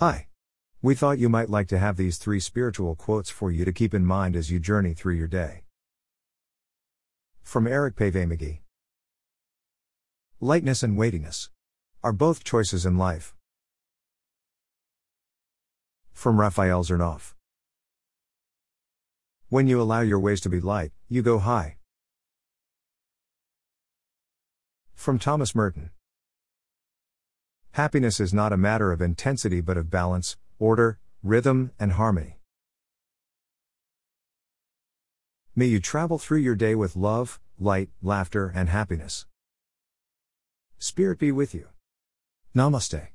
Hi. We thought you might like to have these 3 spiritual quotes for you to keep in mind as you journey through your day. From Eric Pavey-Magee. Lightness and weightiness are both choices in life. From Raphael Zernoff. When you allow your ways to be light, you go high. From Thomas Merton. Happiness is not a matter of intensity but of balance, order, rhythm, and harmony. May you travel through your day with love, light, laughter, and happiness. Spirit be with you. Namaste.